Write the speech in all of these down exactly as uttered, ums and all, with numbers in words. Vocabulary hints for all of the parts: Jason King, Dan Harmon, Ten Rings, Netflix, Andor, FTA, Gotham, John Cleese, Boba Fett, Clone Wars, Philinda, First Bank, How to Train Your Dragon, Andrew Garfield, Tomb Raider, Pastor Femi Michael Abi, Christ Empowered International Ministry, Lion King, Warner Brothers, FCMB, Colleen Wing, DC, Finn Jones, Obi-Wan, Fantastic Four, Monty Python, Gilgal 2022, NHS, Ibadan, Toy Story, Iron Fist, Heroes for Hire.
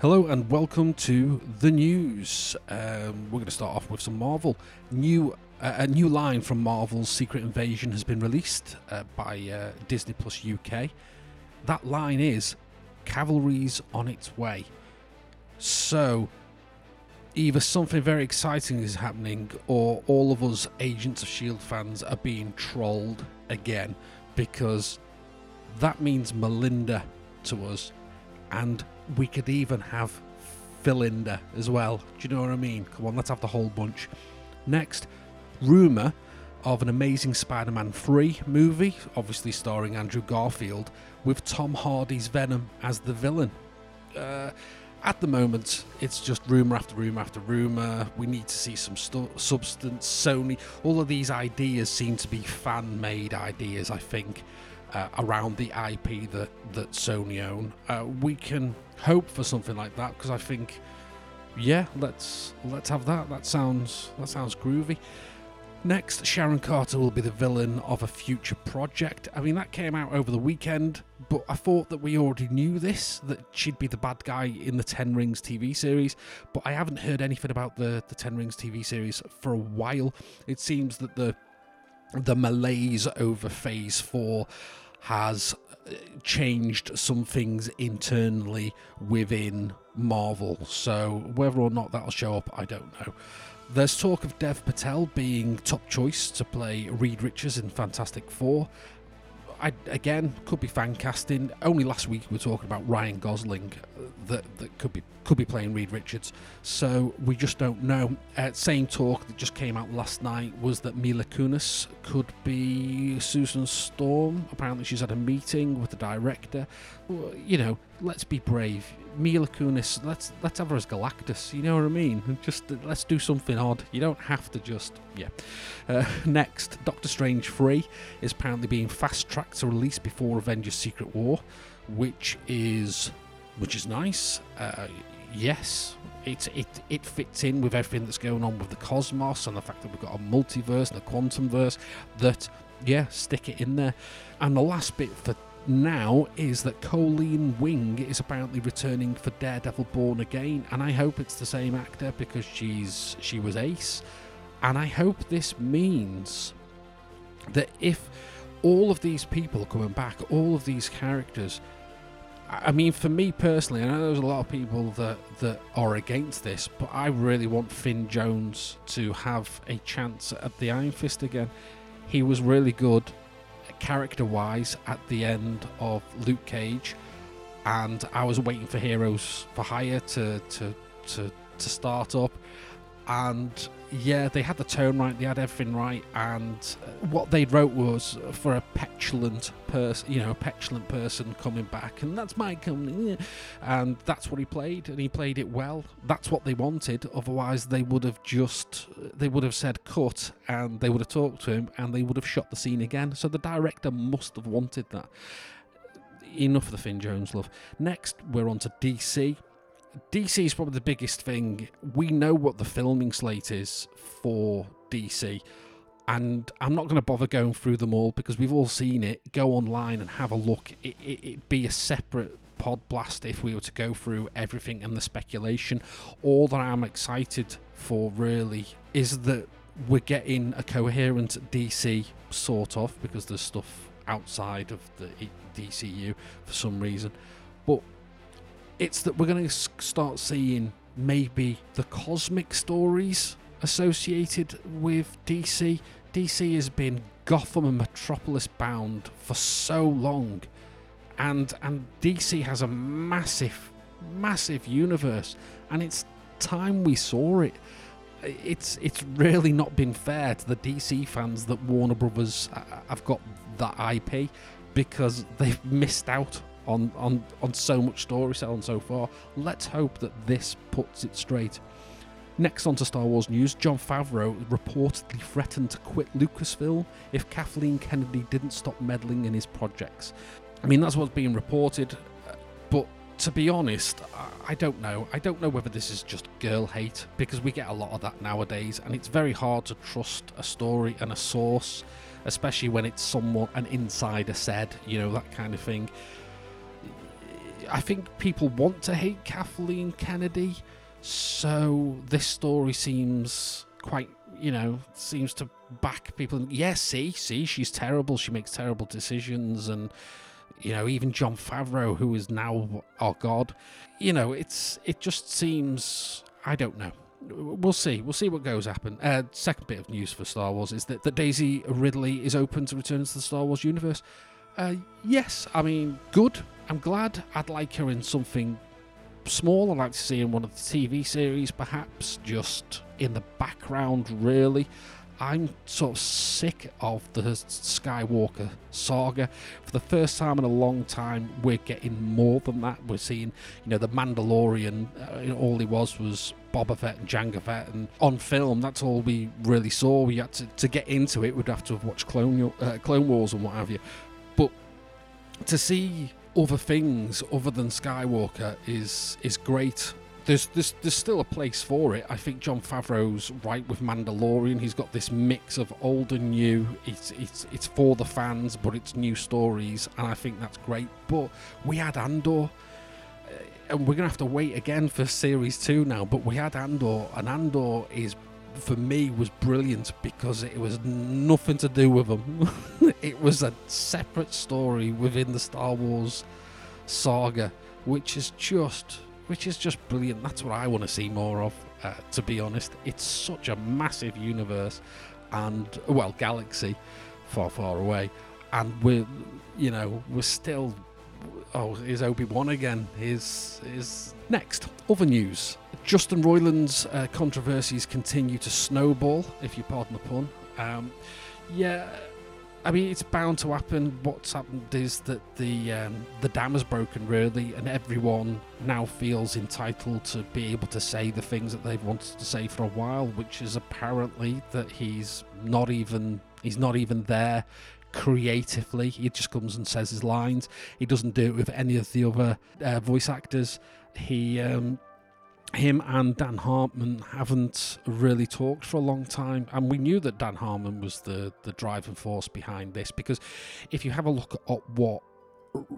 Hello and welcome to the news. Um, we're going to start off with some Marvel. New uh, a new line from Marvel's Secret Invasion has been released uh, by uh, Disney Plus U K. That line is, "Cavalry's on its way." So, either something very exciting is happening, or all of us Agents of S H I E L D fans are being trolled again, because that means Melinda to us, and we could even have Philinda as well. Do you know what I mean? Come on, let's have the whole bunch. Next, rumour of an amazing Spider-Man three movie, obviously starring Andrew Garfield, with Tom Hardy's Venom as the villain. Uh, at the moment, it's just rumour after rumour after rumour. We need to see some stu- substance. Sony, all of these ideas seem to be fan-made ideas, I think. Uh, around the I P that, that Sony own. Uh, we can hope for something like that, because I think, yeah, let's let's have that. That sounds that sounds groovy. Next, Sharon Carter will be the villain of a future project. I mean, that came out over the weekend, but I thought that we already knew this, that she'd be the bad guy in the Ten Rings T V series, but I haven't heard anything about the, the Ten Rings T V series for a while. It seems that the The malaise over Phase Four has changed some things internally within Marvel, so whether or not that'll show up, I don't know. There's talk of Dev Patel being top choice to play Reed Richards in Fantastic Four. I, again, could be fan casting. Only last week we were talking about Ryan Gosling that, that could be could be playing Reed Richards, so we just don't know. Uh, same talk that just came out last night was that Mila Kunis could be Susan Storm. Apparently she's had a meeting with the director. You know, let's be brave. Mila Kunis, let's let's have her as Galactus. You know what I mean? Just let's do something odd. You don't have to just yeah. Uh, next, Doctor Strange three is apparently being fast tracked to release before Avengers Secret War, which is which is nice. Uh, yes, it it it fits in with everything that's going on with the cosmos and the fact that we've got a multiverse and a quantum verse. That yeah, stick it in there. And the last bit for now is that Colleen Wing is apparently returning for Daredevil Born Again, and I hope it's the same actor, because she's she was ace, and I hope this means that if all of these people are coming back, all of these characters, I mean, for me personally, I know there's a lot of people that, that are against this, but I really want Finn Jones to have a chance at the Iron Fist again. He was really good character-wise at the end of Luke Cage, and I was waiting for Heroes for Hire to to to to start up, and yeah, they had the tone right, they had everything right, and what they wrote was for a petulant person, you know, a petulant person coming back, and that's my company, and that's what he played, and he played it well. That's what they wanted. Otherwise, they would have just, they would have said cut, and they would have talked to him, and they would have shot the scene again. So the director must have wanted that. Enough of the Finn Jones love. Next, we're on to D C. D C is probably the biggest thing. We know what the filming slate is for D C, and I'm not going to bother going through them all, because we've all seen it. Go online and have a look. It, it, it'd be a separate pod blast if we were to go through everything and the speculation. All that I'm excited for, really, is that we're getting a coherent D C, sort of, because there's stuff outside of the D C U for some reason. But it's that we're going to start seeing maybe the cosmic stories associated with D C. D C has been Gotham and Metropolis bound for so long, and and D C has a massive, massive universe, and it's time we saw it. It's it's really not been fair to the D C fans that Warner Brothers have got that I P, because they've missed out on on on so much story selling so far. Let's hope that this puts it straight. Next, on to Star Wars news. Jon Favreau reportedly threatened to quit Lucasfilm if Kathleen Kennedy didn't stop meddling in his projects. I mean, that's what's being reported, but to be honest, I don't know. I don't know whether this is just girl hate, because we get a lot of that nowadays, and it's very hard to trust a story and a source, especially when it's someone, an insider said, you know, that kind of thing. I think people want to hate Kathleen Kennedy, so this story seems quite, you know, seems to back people. Yeah, see, see, she's terrible. She makes terrible decisions. And, you know, even Jon Favreau, who is now our god, you know, it's it just seems, I don't know. We'll see. We'll see what goes happen. Uh, second bit of news for Star Wars is that, that Daisy Ridley is open to return to the Star Wars universe. Uh, yes, I mean, good. I'm glad. I'd like her in something small. I'd like to see her in one of the T V series, perhaps, just in the background, really. I'm sort of sick of the Skywalker saga. For the first time in a long time, we're getting more than that. We're seeing, you know, the Mandalorian, uh, you know, all he was was Boba Fett and Jango Fett, and on film, that's all we really saw. We had to, to get into it, we'd have to have watched Clone, uh, Clone Wars and what have you. But to see other things other than Skywalker is is great. There's, there's there's still a place for it. I think Jon Favreau's right with Mandalorian. He's got this mix of old and new. It's it's it's for the fans, but it's new stories, and I think that's great. But we had Andor, and we're going to have to wait again for Series two now, but we had Andor, and Andor is, for me, was brilliant because it was nothing to do with them. It was a separate story within the Star Wars saga, which is just... which is just brilliant. That's what I want to see more of, uh, to be honest. It's such a massive universe and, well, galaxy, far, far away. And we're, you know, we're still... Oh, here's Obi-Wan again. Here's, here's... Next, other news. Justin Roiland's uh, controversies continue to snowball, if you pardon the pun. Um, yeah... I mean, it's bound to happen. What's happened is that the um, the dam is broken, really, and everyone now feels entitled to be able to say the things that they've wanted to say for a while, which is apparently that he's not even he's not even there creatively. He just comes and says his lines. He doesn't do it with any of the other uh, voice actors. He um, him and Dan Harmon haven't really talked for a long time, and we knew that Dan Harmon was the, the driving force behind this, because if you have a look at what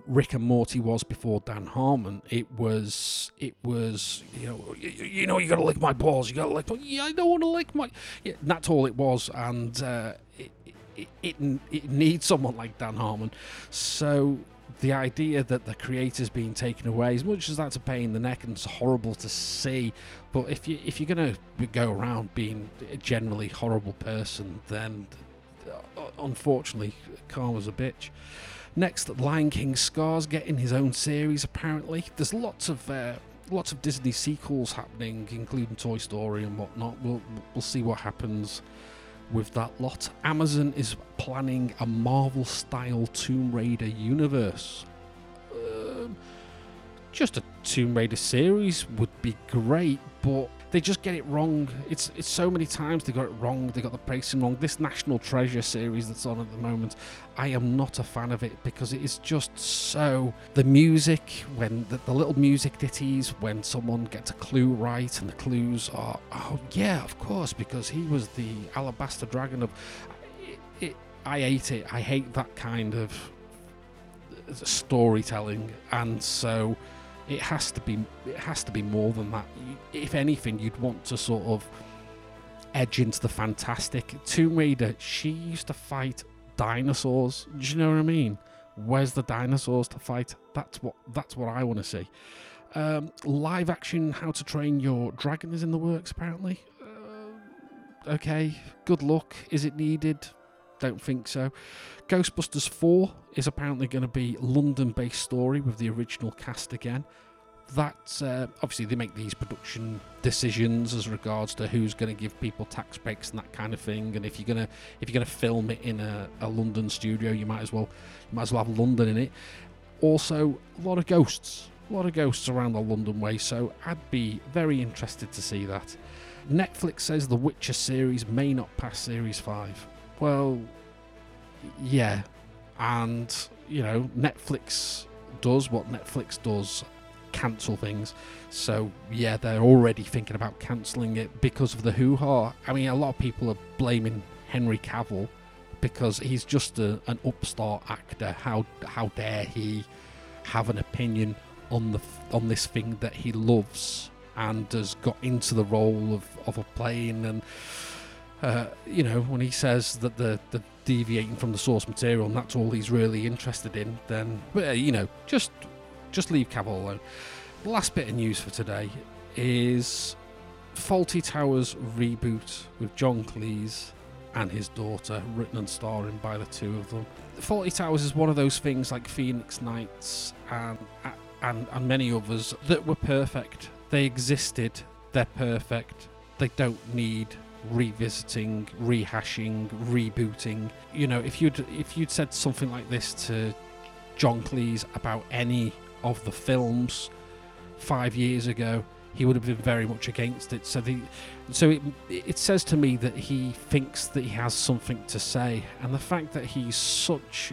Rick and Morty was before Dan Harmon, it was, it was you know, you, you know, you gotta lick my balls, you gotta lick my, yeah, I don't want to lick my, yeah, that's all it was, and uh, it, it, it, it needs someone like Dan Harmon, so... The idea that the creator's being taken away, as much as that's a pain in the neck and it's horrible to see, but if you if you're going to go around being a generally horrible person, then unfortunately karma's a bitch. Next, Lion King Scar's getting his own series apparently. There's lots of uh, lots of Disney sequels happening, including Toy Story and whatnot. We'll we'll see what happens with that lot. Amazon is planning a Marvel-style Tomb Raider universe. Um, just a Tomb Raider series would be great, but they just get it wrong. It's it's so many times they got it wrong. They got the pacing wrong. This National Treasure series that's on at the moment, I am not a fan of it because it is just so... The music, when the, the little music ditties, when someone gets a clue right and the clues are, oh yeah, of course, because he was the alabaster dragon of... It, it, I hate it. I hate that kind of storytelling, and so... It has to be. It has to be more than that. If anything, you'd want to sort of edge into the fantastic. Tomb Raider. She used to fight dinosaurs. Do you know what I mean? Where's the dinosaurs to fight? That's what. That's what I want to see. Um, live action. How to Train Your Dragon is in the works apparently. Uh, okay. Good luck. Is it needed? Don't think so. Ghostbusters four is apparently going to be a London-based story with the original cast again. That's uh, obviously they make these production decisions as regards to who's going to give people tax breaks and that kind of thing. And if you're gonna if you're gonna film it in a, a London studio, you might as well you might as well have London in it. Also, a lot of ghosts, a lot of ghosts around the London way. So I'd be very interested to see that. Netflix says the Witcher series may not pass Series Five. Well, yeah, and, you know, Netflix does what Netflix does, cancel things. So, yeah, they're already thinking about cancelling it because of the hoo-ha. I mean, a lot of people are blaming Henry Cavill because he's just a, an upstart actor. How how dare he have an opinion on the on this thing that he loves and has got into the role of, of a plane. And uh, you know, when he says that the, the deviating from the source material and that's all he's really interested in, then but, uh, you know, just just leave Cavill alone. Last bit of news for today is Fawlty Towers reboot with John Cleese and his daughter, written and starring by the two of them. Fawlty Towers is one of those things like Phoenix Nights and, and and many others that were perfect. They existed, they're perfect, they don't need revisiting, rehashing, rebooting. You know, if you'd if you'd said something like this to John Cleese about any of the films five years ago, he would have been very much against it. So, the, so it it says to me that he thinks that he has something to say, and the fact that he's such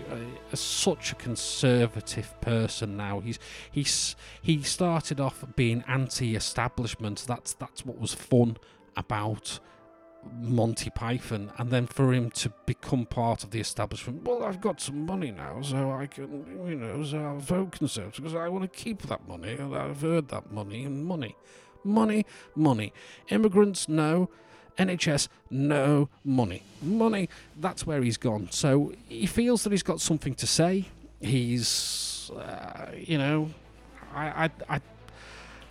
a, such a conservative person now. He's he's he started off being anti-establishment. That's that's what was fun about Monty Python, and then for him to become part of the establishment. Well, I've got some money now, so I can, you know, so I'll vote Conservative because I want to keep that money, and I've heard that money, and money, money, money. Immigrants, no. N H S, no. Money, money. That's where he's gone. So he feels that he's got something to say. He's, uh, you know, I, I, I.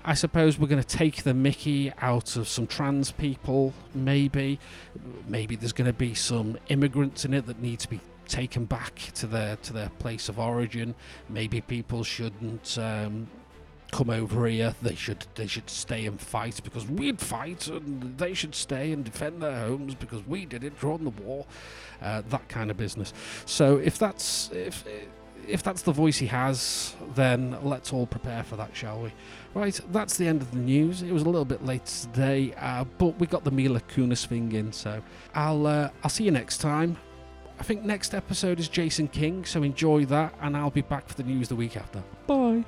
I suppose we're going to take the mickey out of some trans people, maybe. Maybe there's going to be some immigrants in it that need to be taken back to their to their place of origin. Maybe people shouldn't um, come over here. They should they should stay and fight because we'd fight, and they should stay and defend their homes because we did it during the war. Uh, that kind of business. So if that's if. If that's the voice he has, then let's all prepare for that, shall we? Right, that's the end of the news. It was a little bit late today, uh, but we got the Mila Kunis thing in, so I'll uh, I'll see you next time. I think next episode is Jason King, so enjoy that, and I'll be back for the news the week after. Bye.